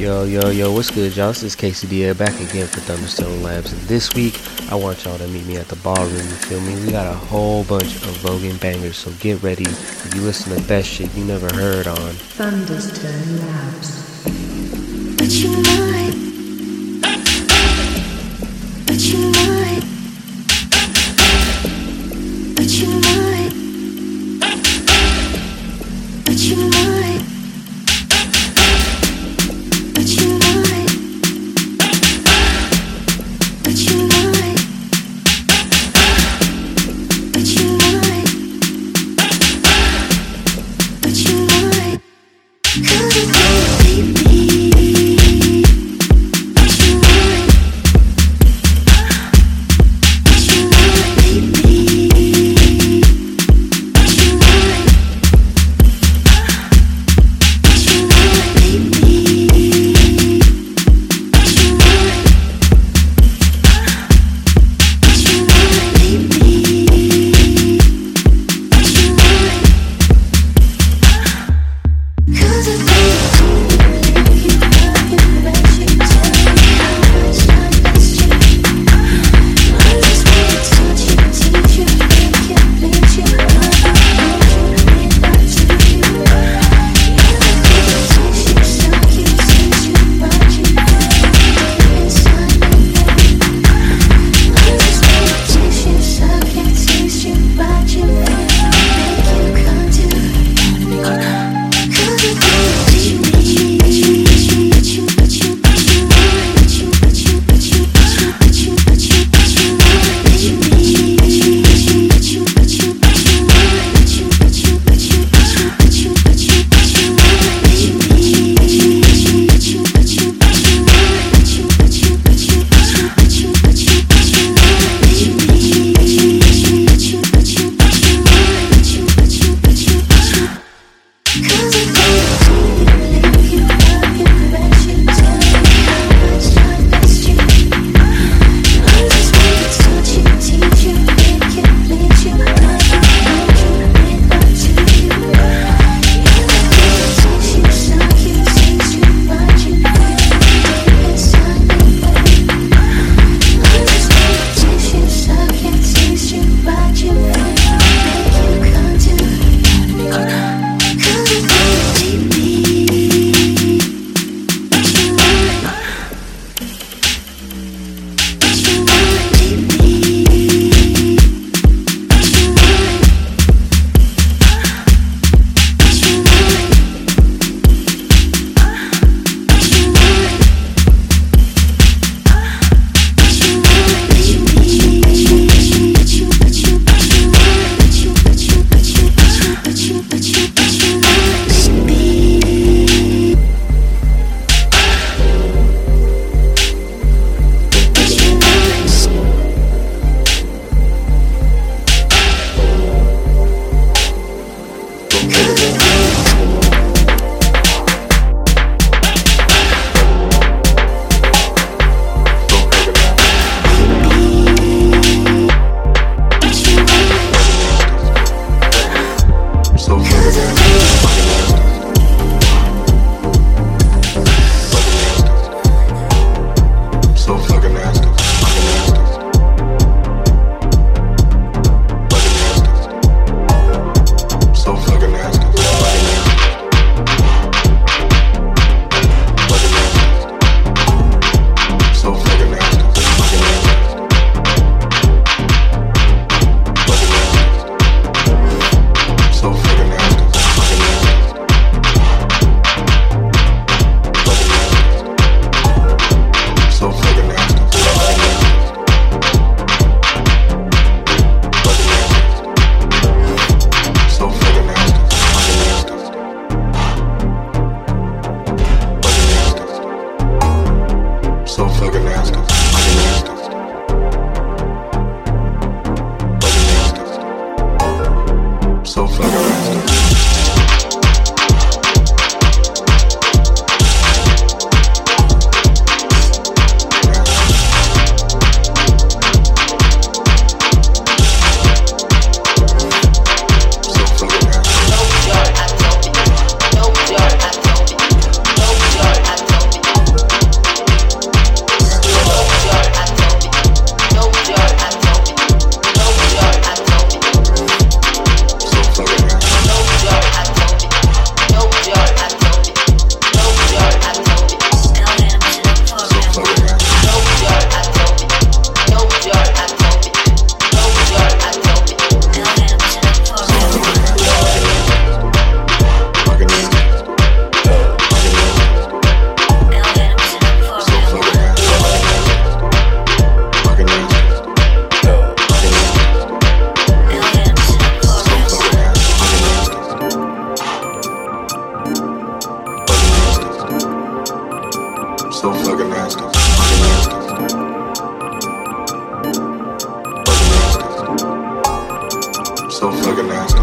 Yo, what's good, y'all? This is K-Sadilla back again for Thunderstone Labs. And this week, I want y'all to meet me at the ballroom, you feel me? We got a whole bunch of voguing bangers, so get ready. If you listen to best shit you never heard on Thunderstone Labs. But you might. But you might. But you might. But you might. so fucking nasty. So fucking nasty.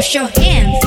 Wash your hands.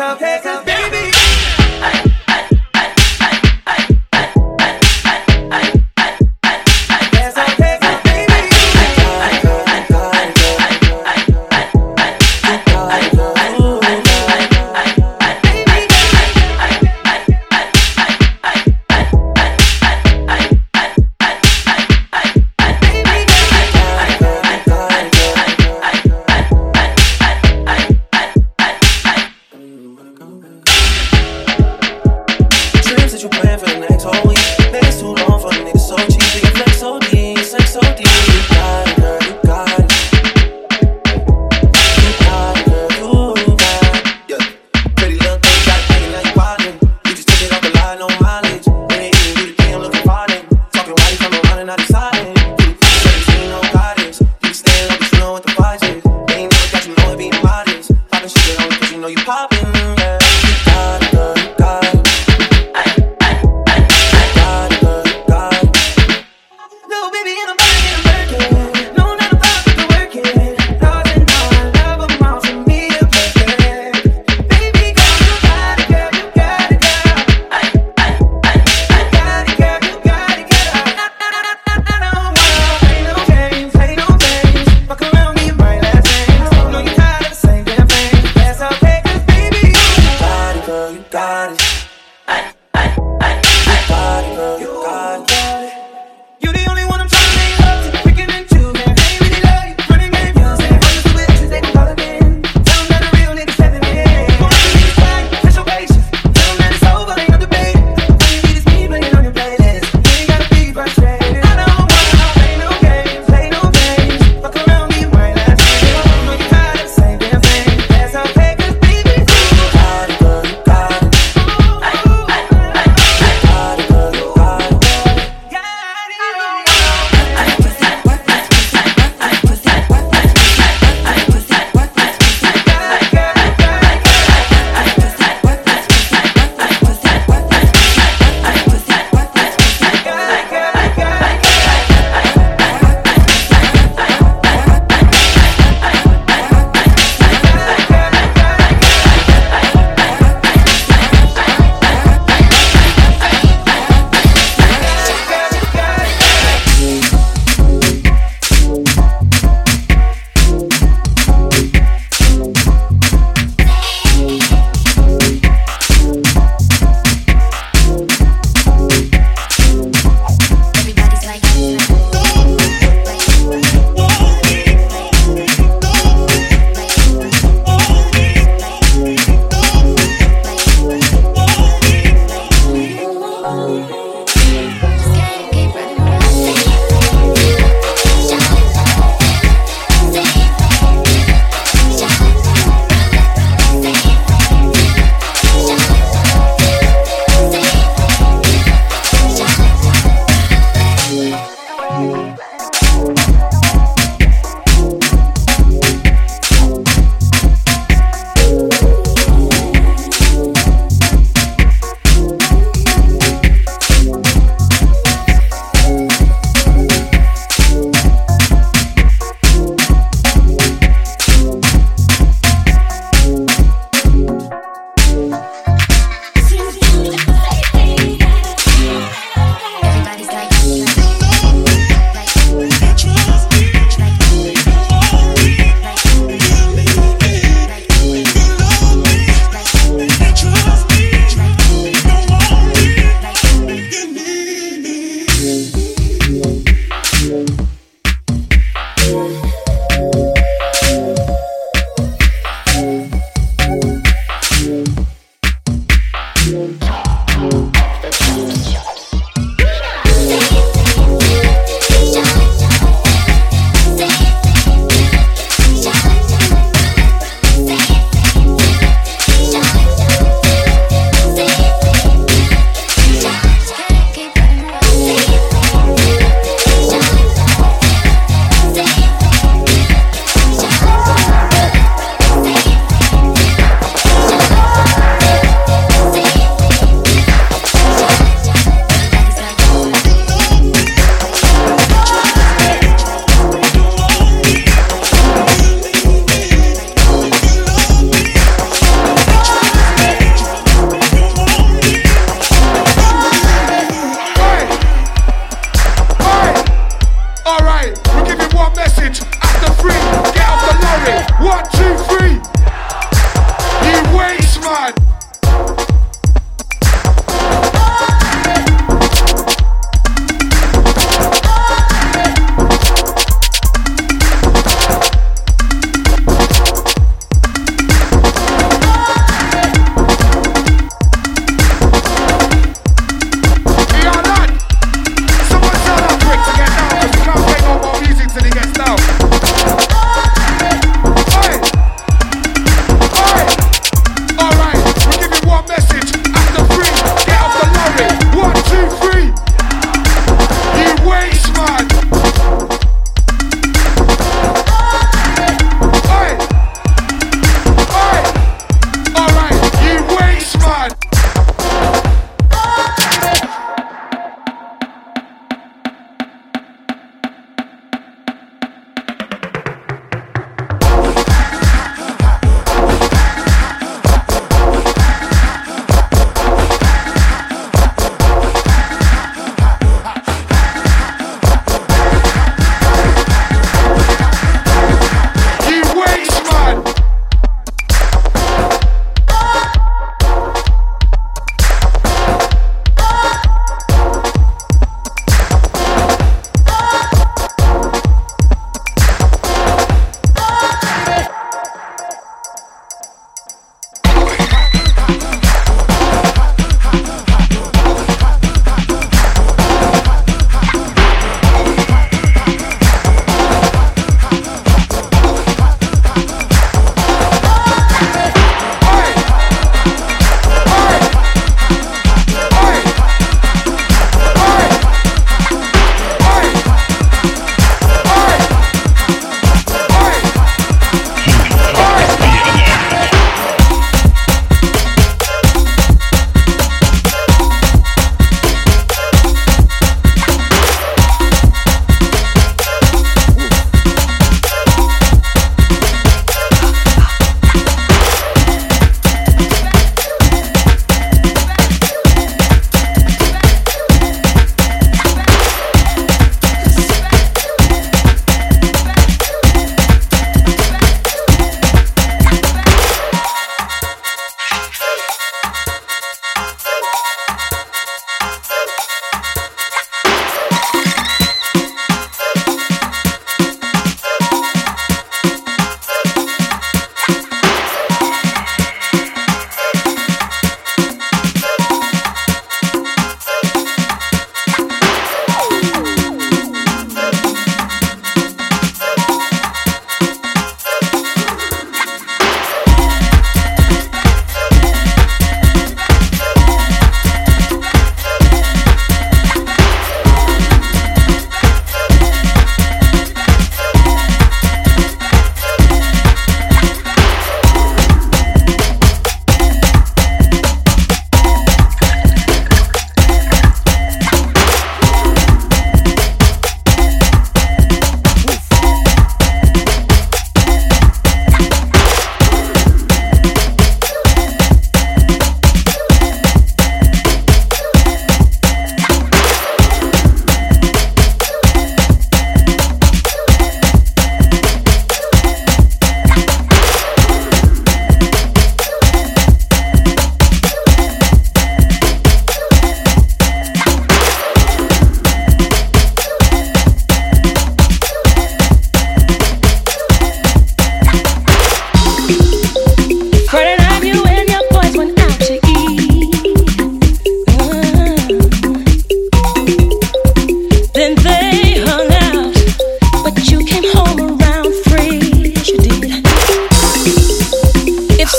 hands up, baby.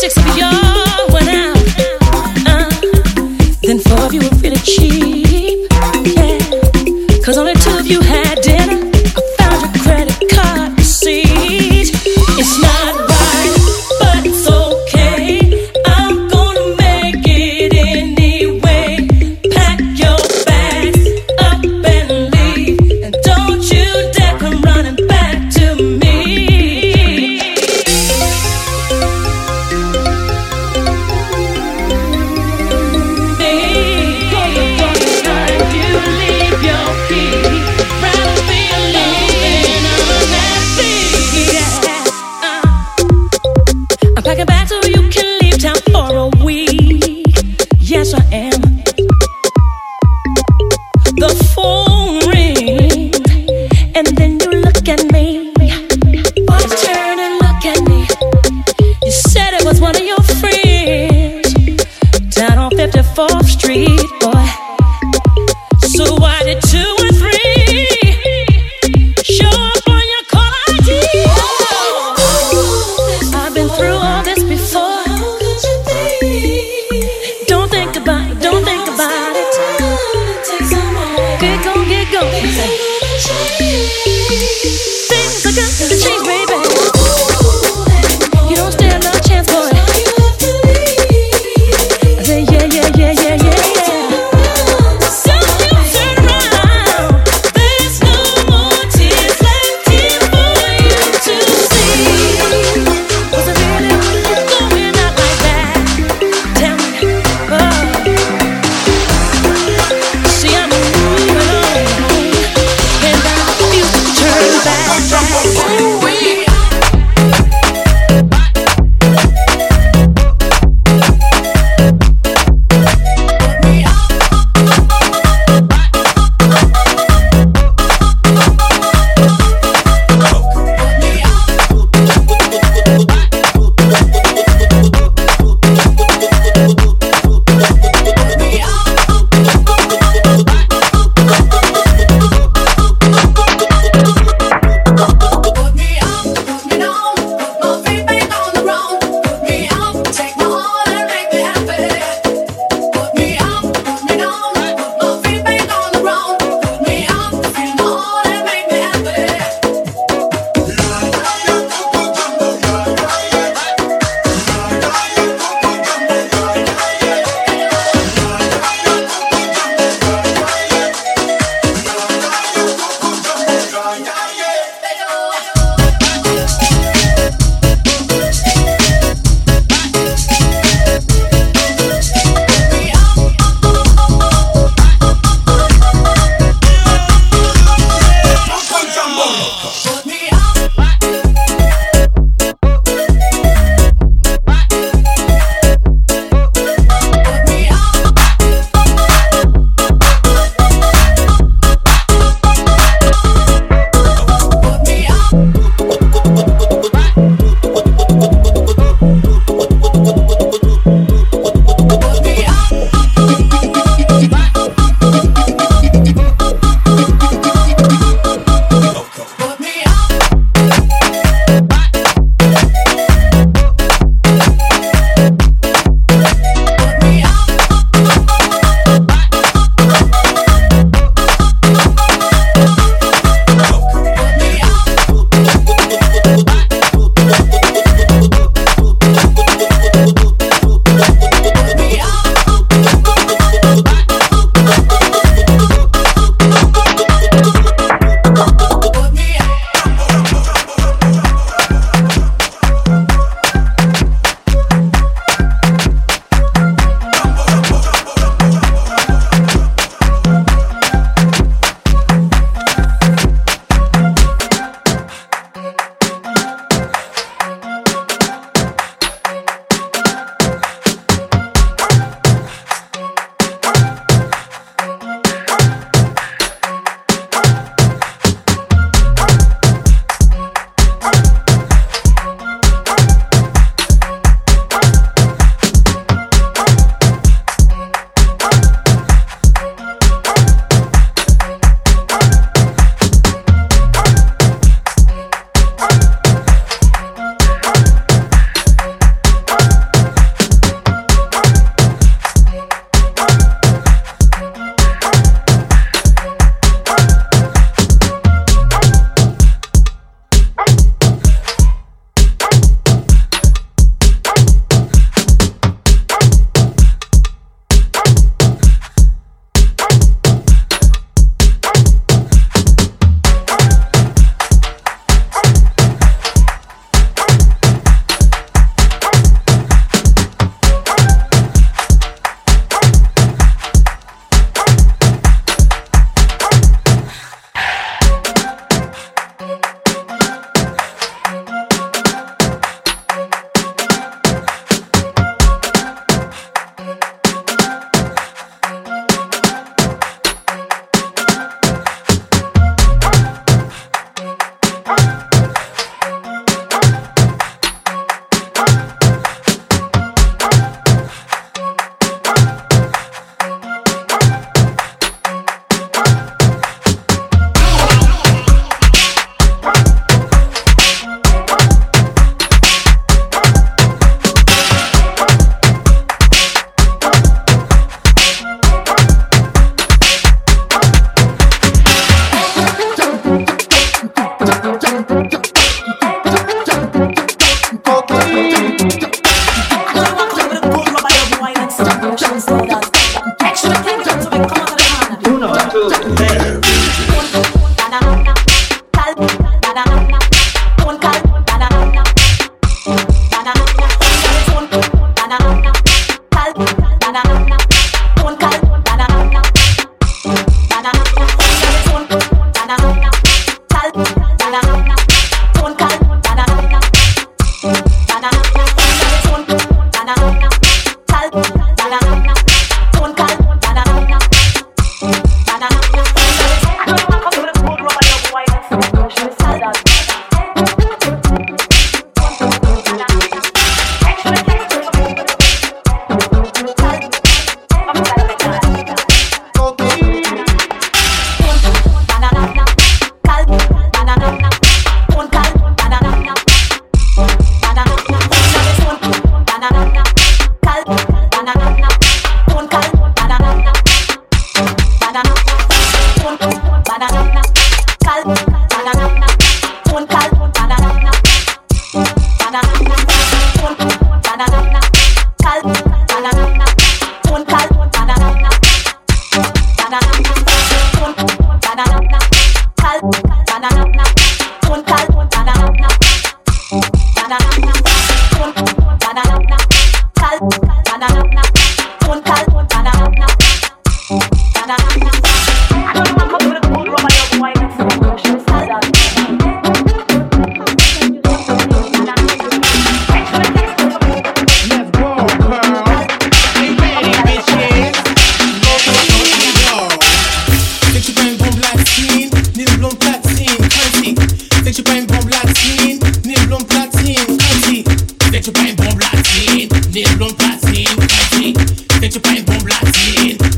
six of you went out. Then four of you were really cheap. Yeah, 'cause only two of you had dinner. I found your credit card receipt. It's not right, but it's okay. I'm gonna make it anyway. Pack your bags up and leave, and don't you dare come running back to me. You leave your key, rather be alone than unhappy. I'm packing back so you can leave town for a week. Yes, I am. The phone rings, and then you look at me. Boy, turn and look at me. You said it was one of your friends down on 54th Street, boy. So why did 2 and 3 show up on your call ID? I've been through all this before. Don't think about it. Get going, get going. Things are going to change, baby. You don't stand no chance, boy. I say yeah, yeah, yeah, yeah, yeah, yeah.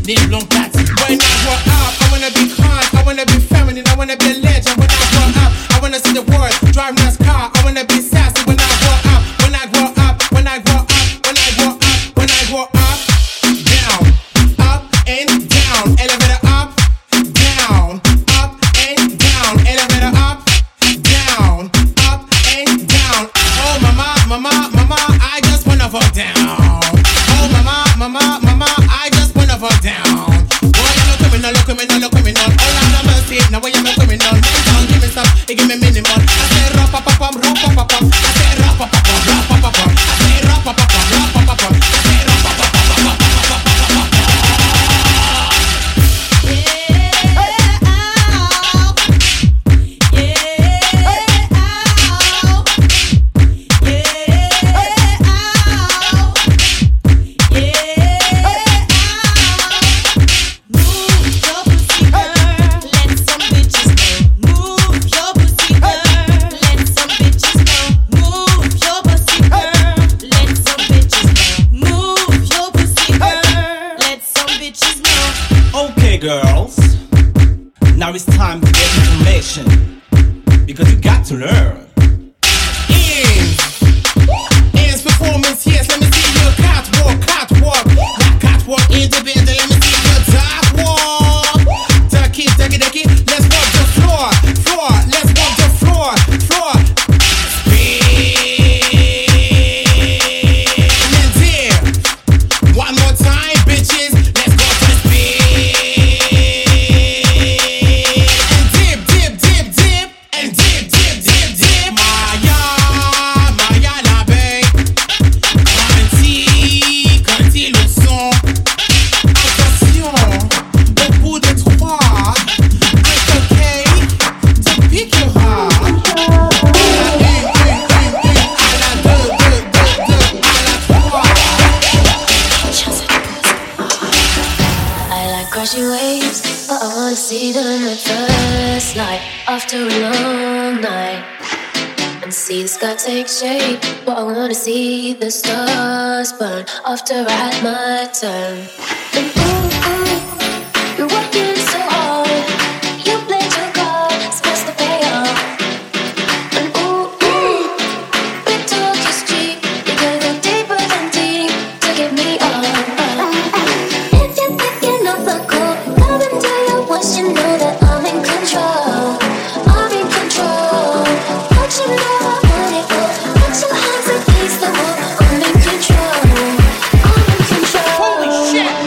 live long that's when I grow up. I wanna be kind, I wanna be feminine, I wanna be a legend. When I grow up, I wanna see the world, drive nice car, I wanna be sassy. When I grow up, when I grow up, when I grow up, when I grow up, when I grow up, down, up and down, elevator up, down, elevator up and down. Oh mama, mama, mama, I just wanna fall down. Oh mama, mama, mama, I just wanna fall down. Boy, I'm a criminal, criminal, criminal. All I never see, now I am a criminal. Don't give me some, they give me minimal. I say rap pop pop, rap pop pop. I say rap pop pop, rap pop pop. I say rap pop pop, rap pop pop. I say rap pop pop, rap pop pop. Girls, now it's time to get information, because you got to learn. Ends performance, yes, let me see your catwalk, catwalk. That catwalk in the building, let me see your dark walk. Ducky, ducky, ducky, let's walk the floor, floor, let's walk the floor, floor. Spin and dip. One more time, bitches. See them at first light after a long night, and see the sky take shape. But I wanna see the stars burn after I had my turn. And ooh, ooh, you're working so hard. You played your card, it's supposed to pay off. And ooh, ooh, we talk is cheap. You gotta go deeper than deep to get me off. If you're picking up the call, come and do your worst, you know that I'm in control. I'm in control. But you know I want it all. Put your hands against the wall. I'm in control. I'm in control. Holy shit!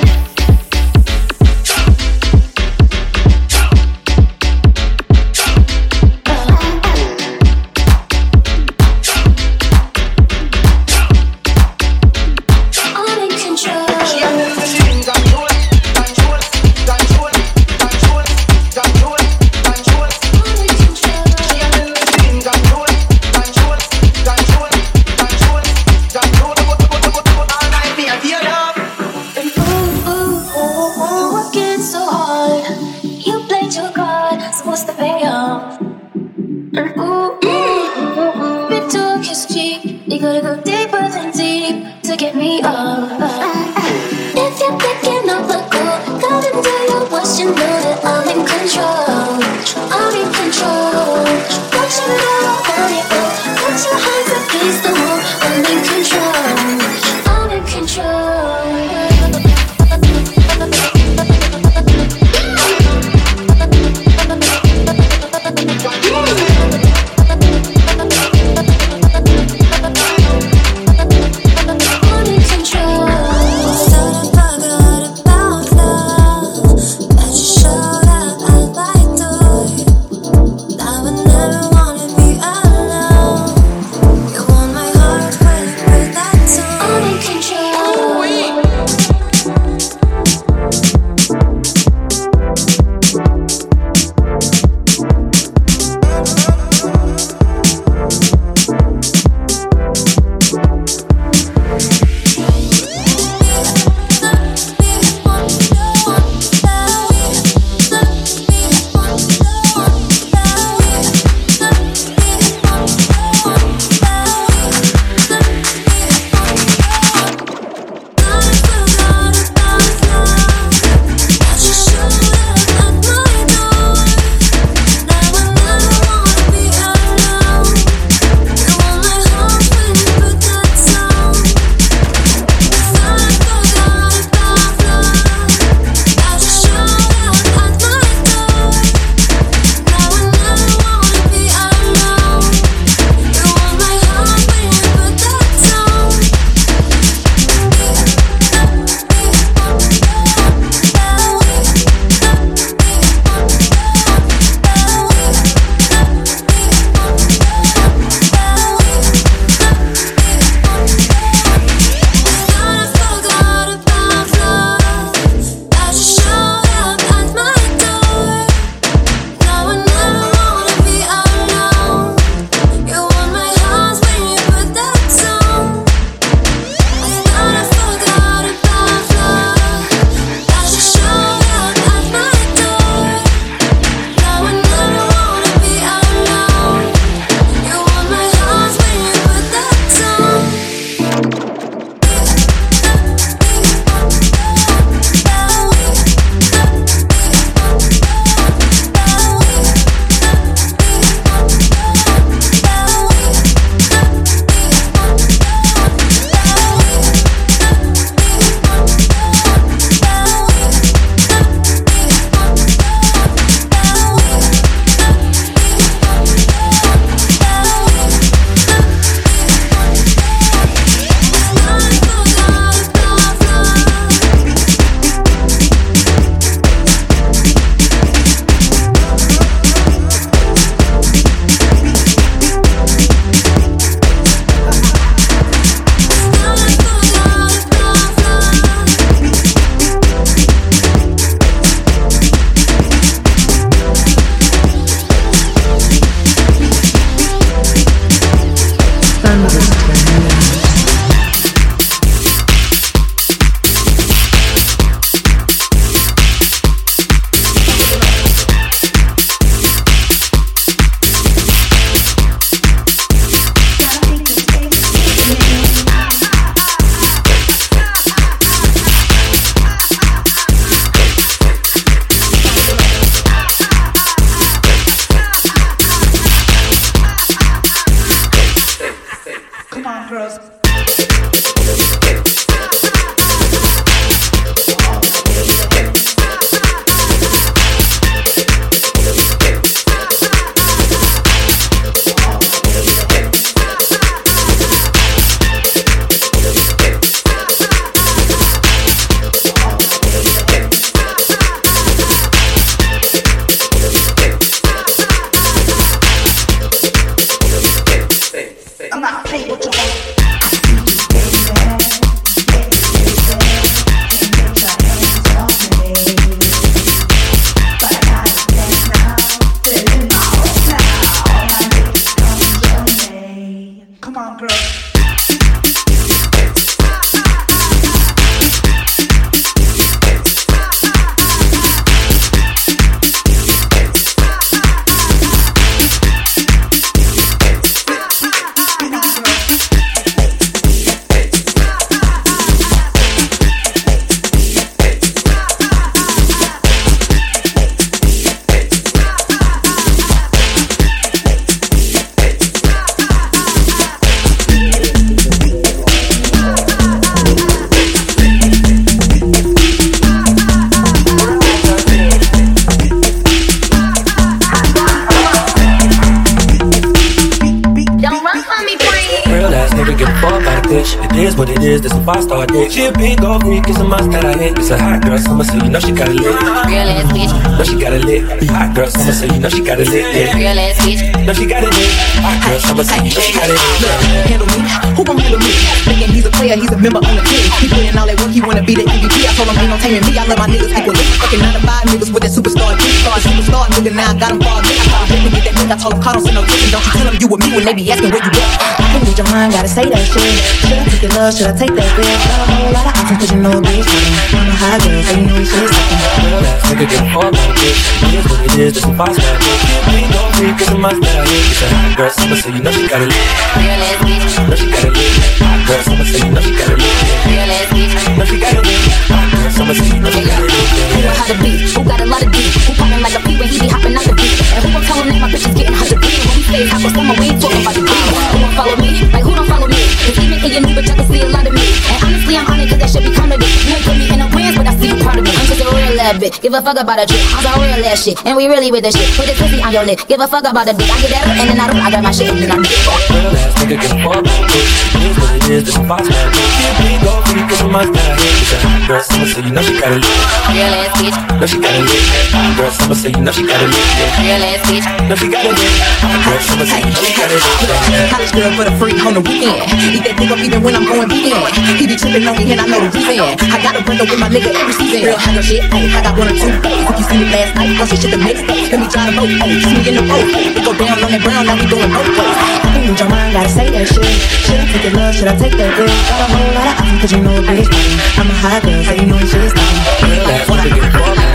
is what it is, this a five-star dick. She a pink off freak, it's a must that I hit. It's a hot girl summer, so you know she got it lit. Real ass bitch. No, she got it lit. Hot girl summer, so you know she got it lit. Real ass bitch. No, she got it lit. Hot girl summer, so you know she got it lit. Look, handle me, who gon' handle me? Thinking he's a player, he's a member on the team. He put in all that work, he wanna be the MVP. I told him ain't no taming me, I love my niggas equally. Fucking 9 to 5 niggas with that superstar dick. Star, superstar nigga, now I got him far lit. I thought I get that nigga, I told him, caught on no kitchen. Don't you tell him you with me when they be asking where you at. I can read your mind, gotta say that shit. Should I take your love, should I take that bitch? Got a whole lot of options, cause you know a bitch. I know how I do, how you know you should stop. Real ass nigga, get a fall back, bitch. Here's what it is, that's a boss back, bitch. You ain't gon' freak, cause I'm my style, yeah. It's a hot girl summer, so you know she got it lit. Real ass bitch. Know she got it lit. Hot girl summer, so you know she got it lit. Real ass bitch. Know she got it lit. Hot girl summer, so you know she got it lit. Who know how to beat? Who got a lot of beat? Who poppin' like a pee when he be hoppin' out the beat? And who gon' tell him that my bitch is getting hot to beat? When we stay hot for summer, we ain't talking about the beat. Who gon' follow me? Like who don't follow me? Cause he making you new, but y'all can see a lot of me. And honestly, I'm on it cause that shit be comedy. You ain't put me in the plans, but I see you proud of me. I'm just a real ass bitch, give a fuck about a trick. I'm some real ass shit, and we really with this shit. Put this pussy on your lip, give a fuck about a dick. I get that up and then I do, I got my shit and then I'm dick. Real ass nigga, get a fuck about a bitch. Here's what it is, this is my style. Can't be gone free cause I'm my style. It's a hot girl summer, so you know she got it lit. Real ass bitch. Know she got it lit. Hot girl summer, so you know she got it lit. Real ass bitch. Know she got it lit. Hot girl summer, so you know she got it lit. College girl for the freak on the weekend. Eat that dick up even when I'm going vegan. He be tripping on me and I know the reason. I got a window with my nigga every season. Real hot girl shit, ayy, I got 1 or 2 days. If you see me last night, I'll shit the next day. Let me try to vote, ayy, see me in the boat. It go down on that brown, now we going both ways. I can read your mind, gotta say that shit. Should I take your love, should I take that girl? Got a whole lot of options, cause you know a bitch thing. I'm a hot girl, so you know you should've stopped. Real ass nigga, get a ball back.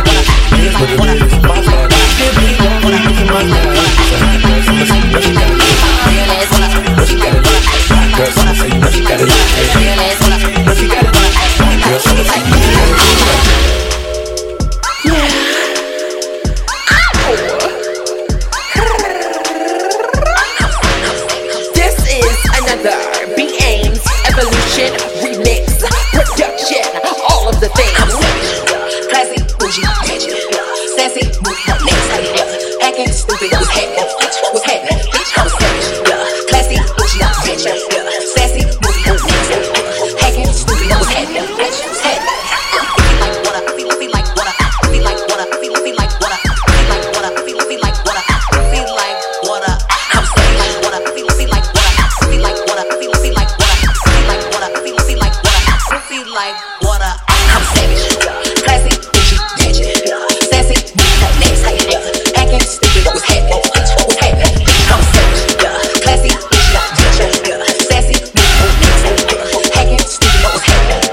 Here's what it is, it's my style. Can't be gone when I get my style. It's a hot girl summer, so you know she got it lit. Real ass nigga, she got it lit. Hot girl summer, so you know she got it lit. Real ass nigga, she got it lit. Hot girl summer, so you know she got it lit. Remix, production, all of the things. I'm classy, bougie, edgy, sassy, bougie, nasty, acting stupid. What's happening? What's happening? Bitch, I'm savage. Classy, bougie, edgy, sassy, bougie, nasty, acting stupid. What's happening? What's happening? I feel like water. I feel like water. I feel like water. I feel like water. I feel like water. I feel like water. I'm saying like water. I feel like water. I feel like water. I feel like water. Like water, I'm savage, classy, bitchy, bitchy, sassy, bitchy, nasty, acting stupid. What's happening? What's happening? I'm savage, classy, bitchy, bitchy, sassy, bitchy, nasty, acting stupid. What's happening? What's happening?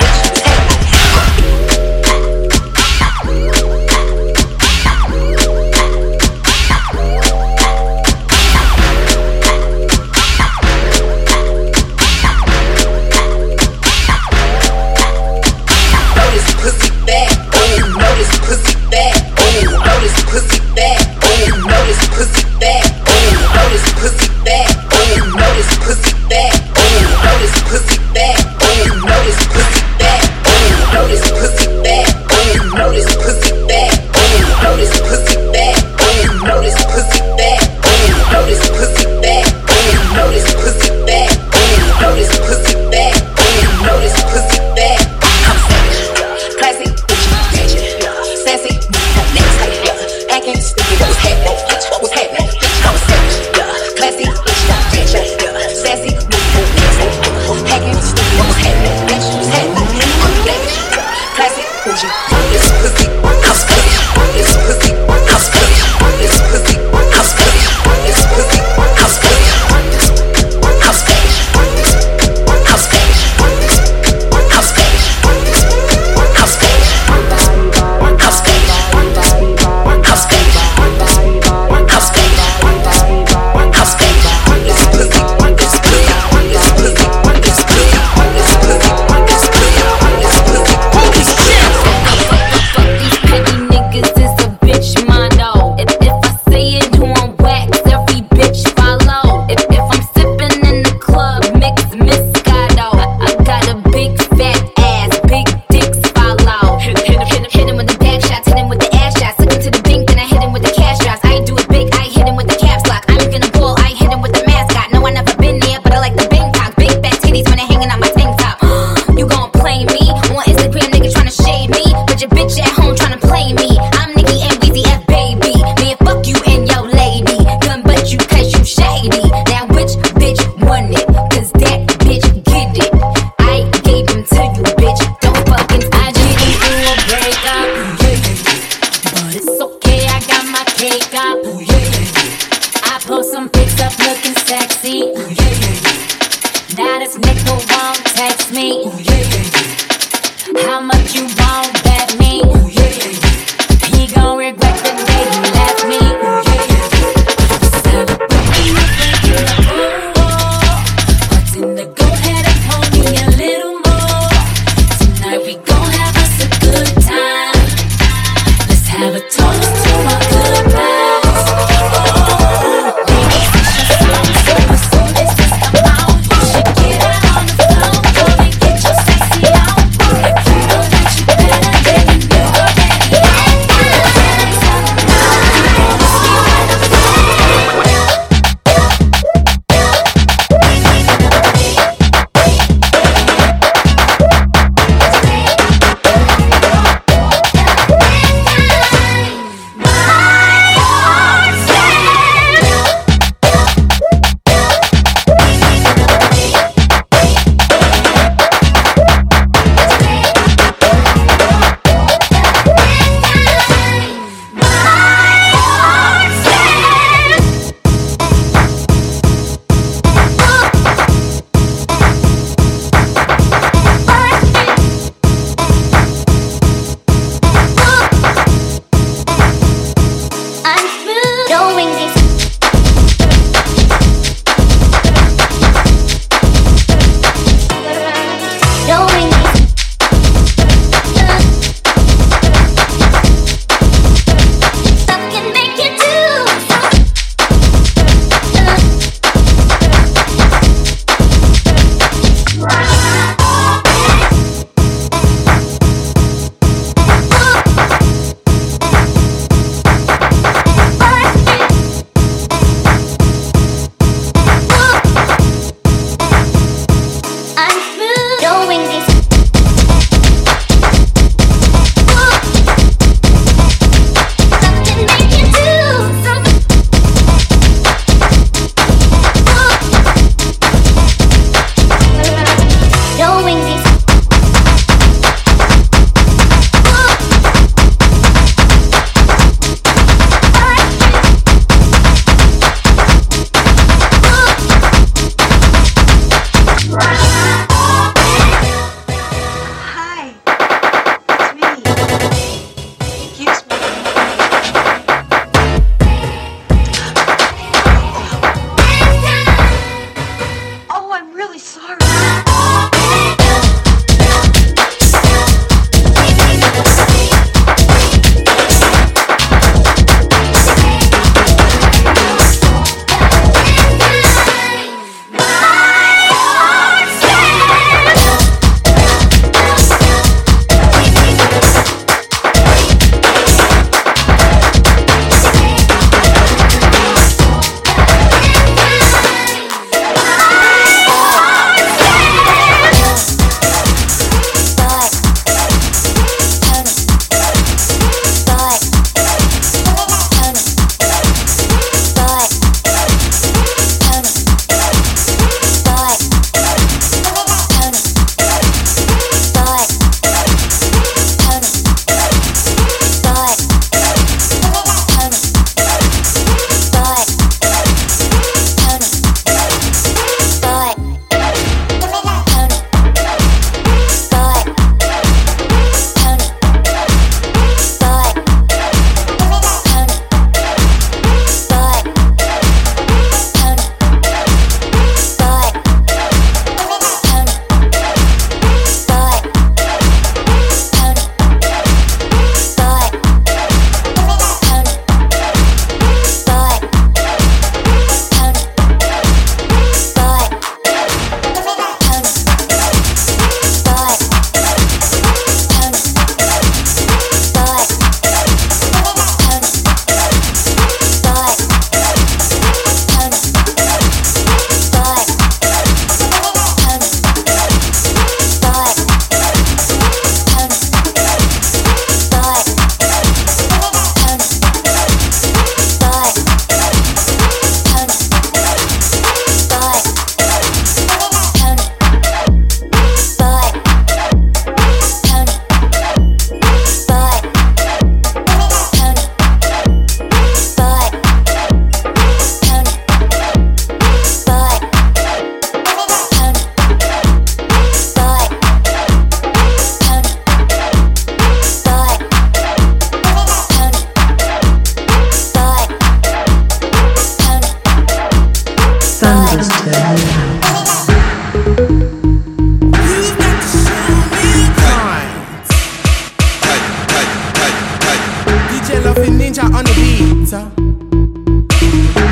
the laughing ninja on the beat.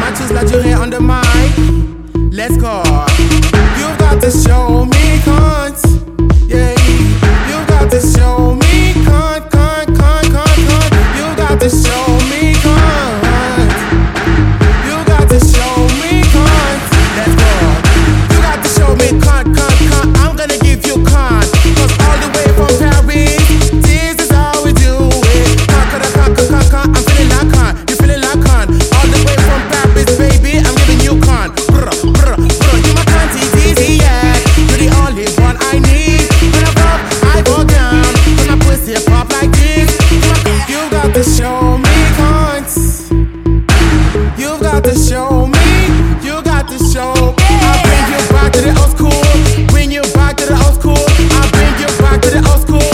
Matches that you hear on the mic, let's go. You've got to show me cunt, yeah. You've got to show me cunt, cunt, cunt, cunt, cunt. You've got to show me cunt. You've got to show me cunt, let's go. You got to show me cunt, cunt, cunt. I'm gonna give you cunt, 'cause all the way from Paris, this is how we do it. Cunt, cunt, cunt, cunt, cunt. I'm feeling like cunt, you feeling like cunt. All the way from Paris, baby, I'm giving you cunt. Brr, brr, brr, you my cunt, easy, yeah. You're the only one I need. When I pop, I go down. When I pussy pop like this, you got to show me cunt. You've got to show me. You got to show me. I'll bring you back to the old school. Bring you back to the old school. I'll bring you back to the old school.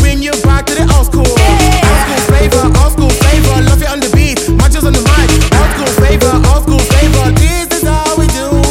Bring you back to the old school. Old school flavor, old school flavor. Love it on the beat, matches on the mic. Old school flavor, old school flavor. This is how we do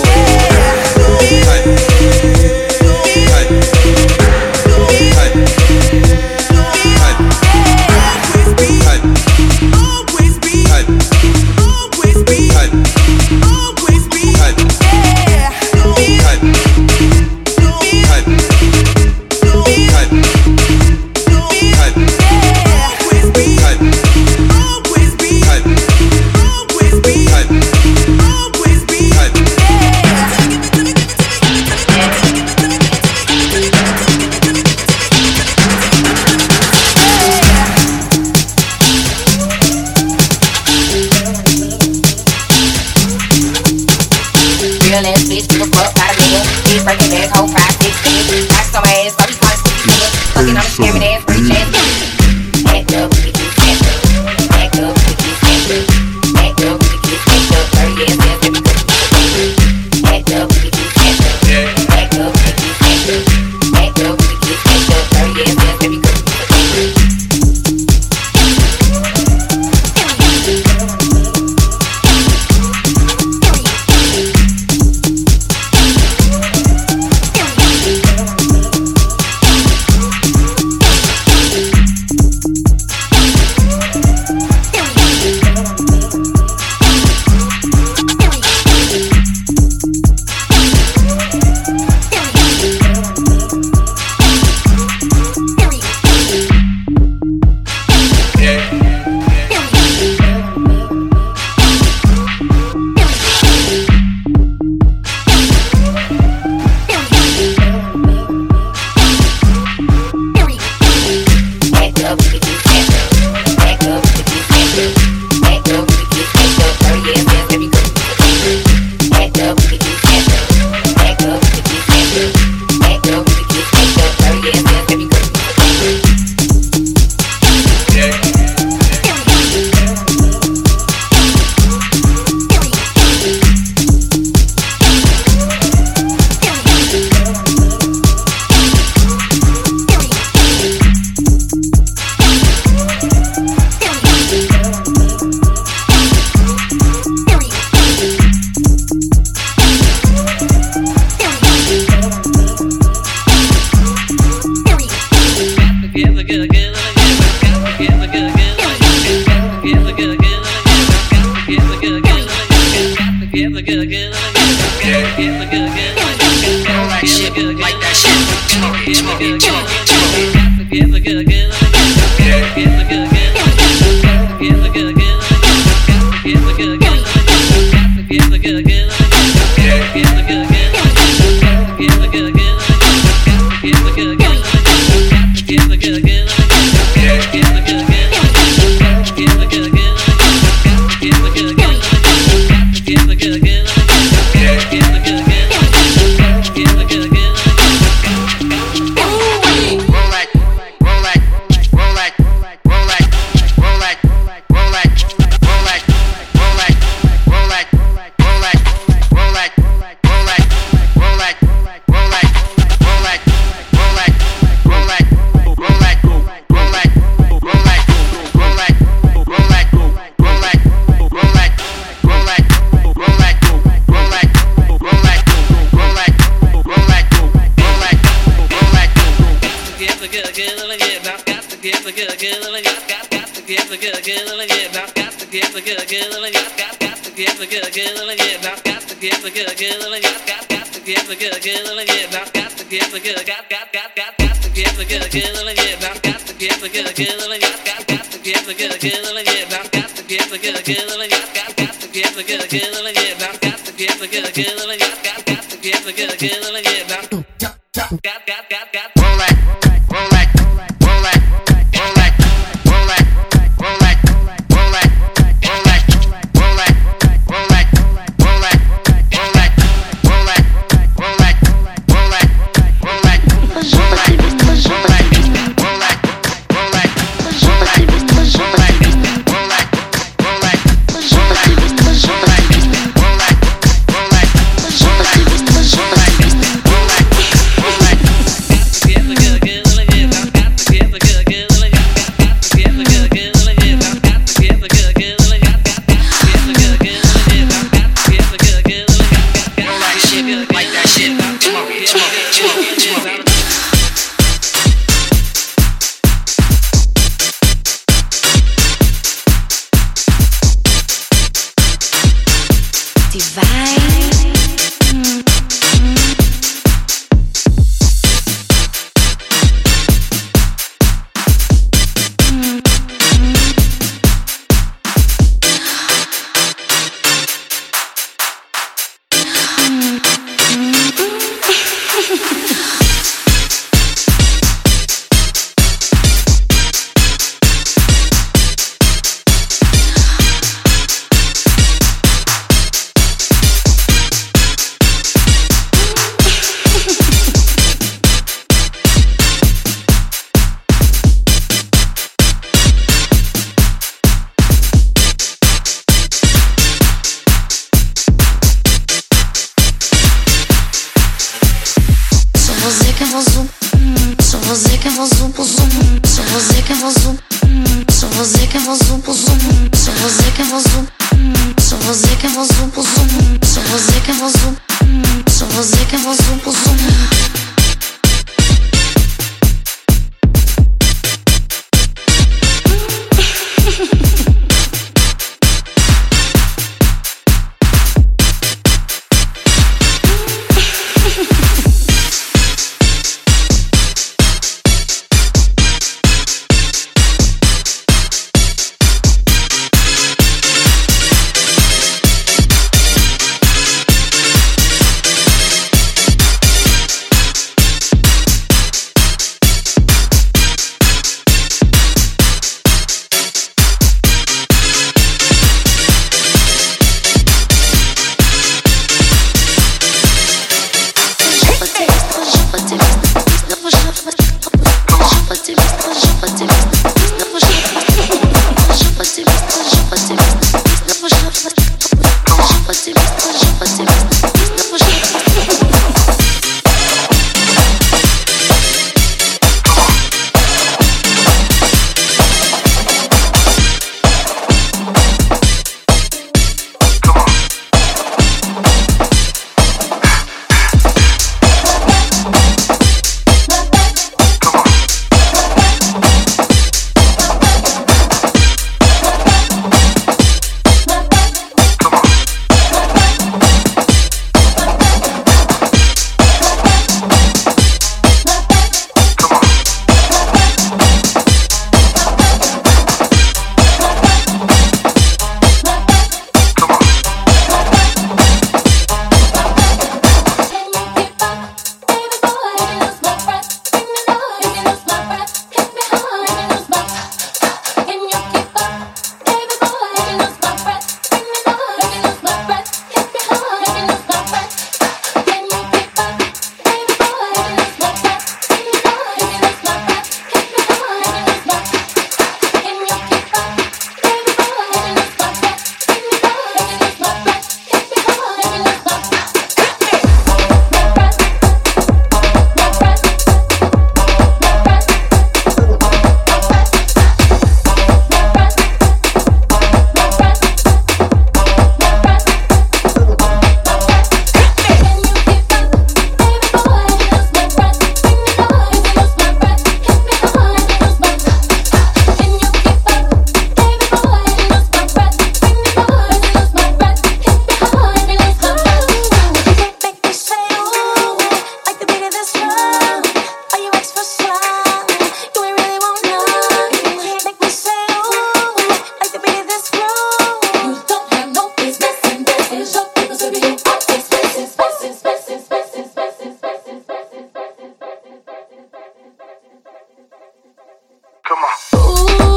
Come on. Ooh.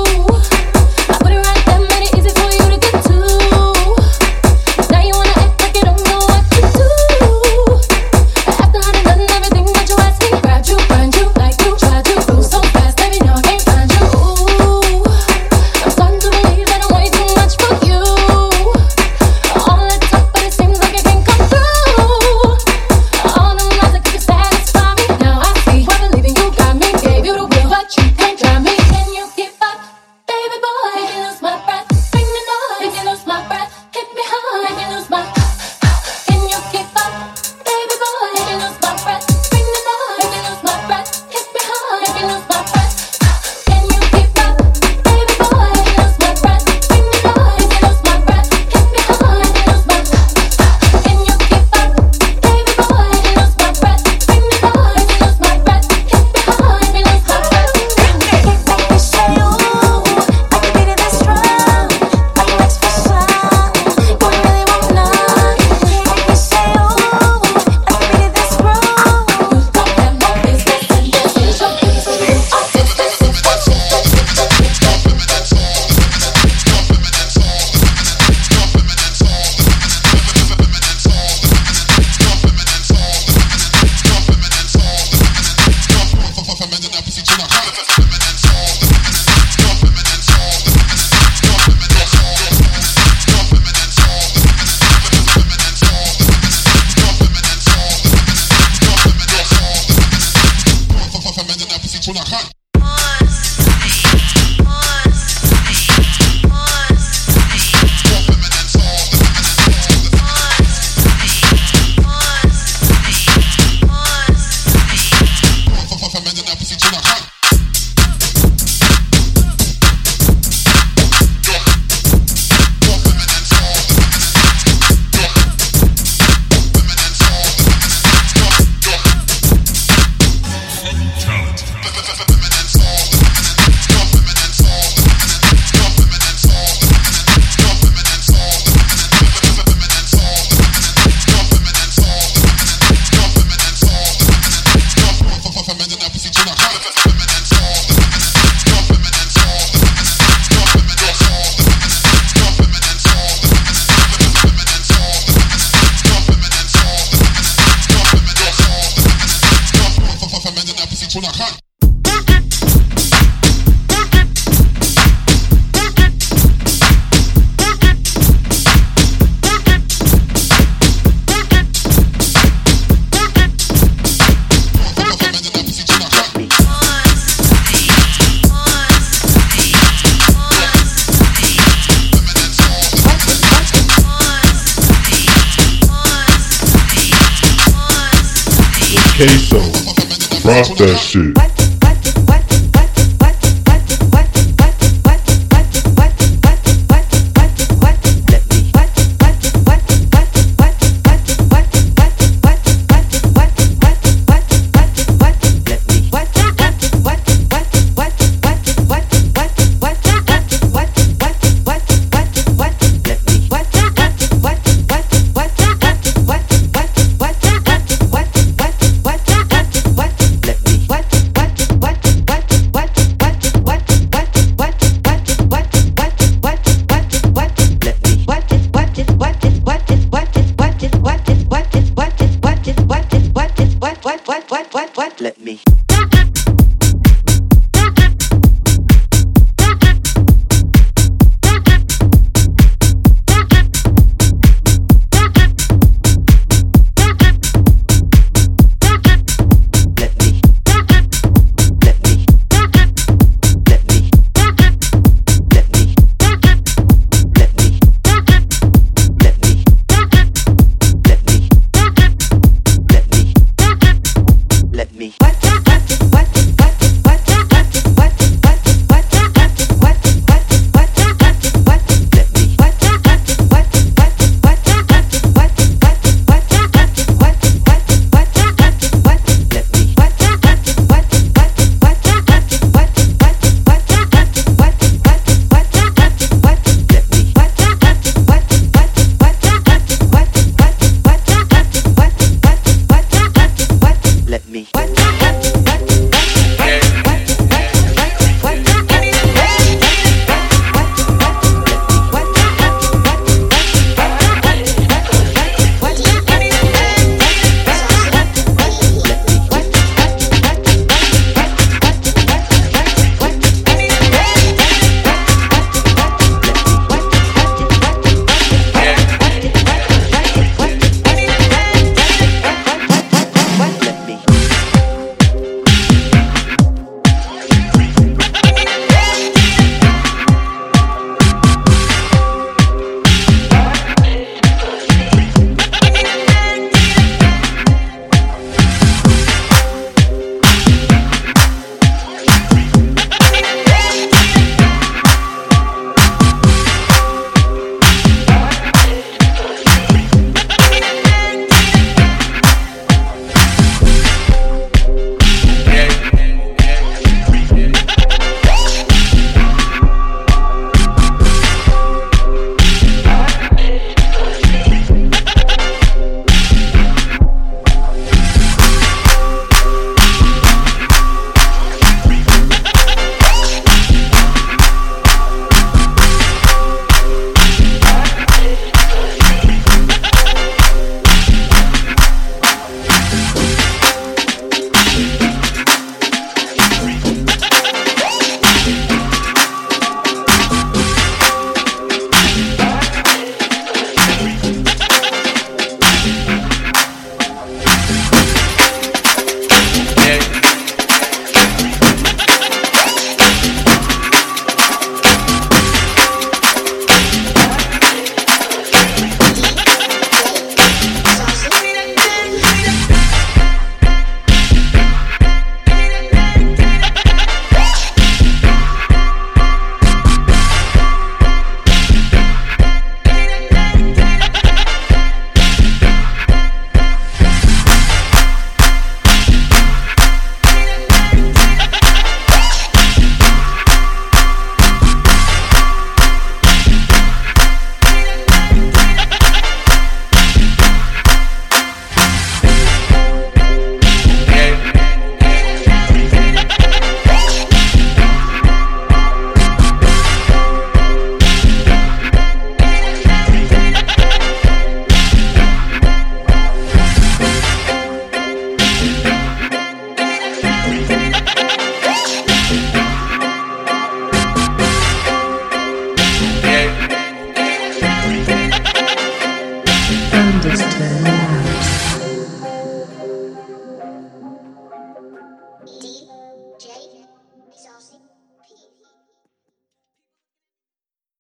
Rock that shit.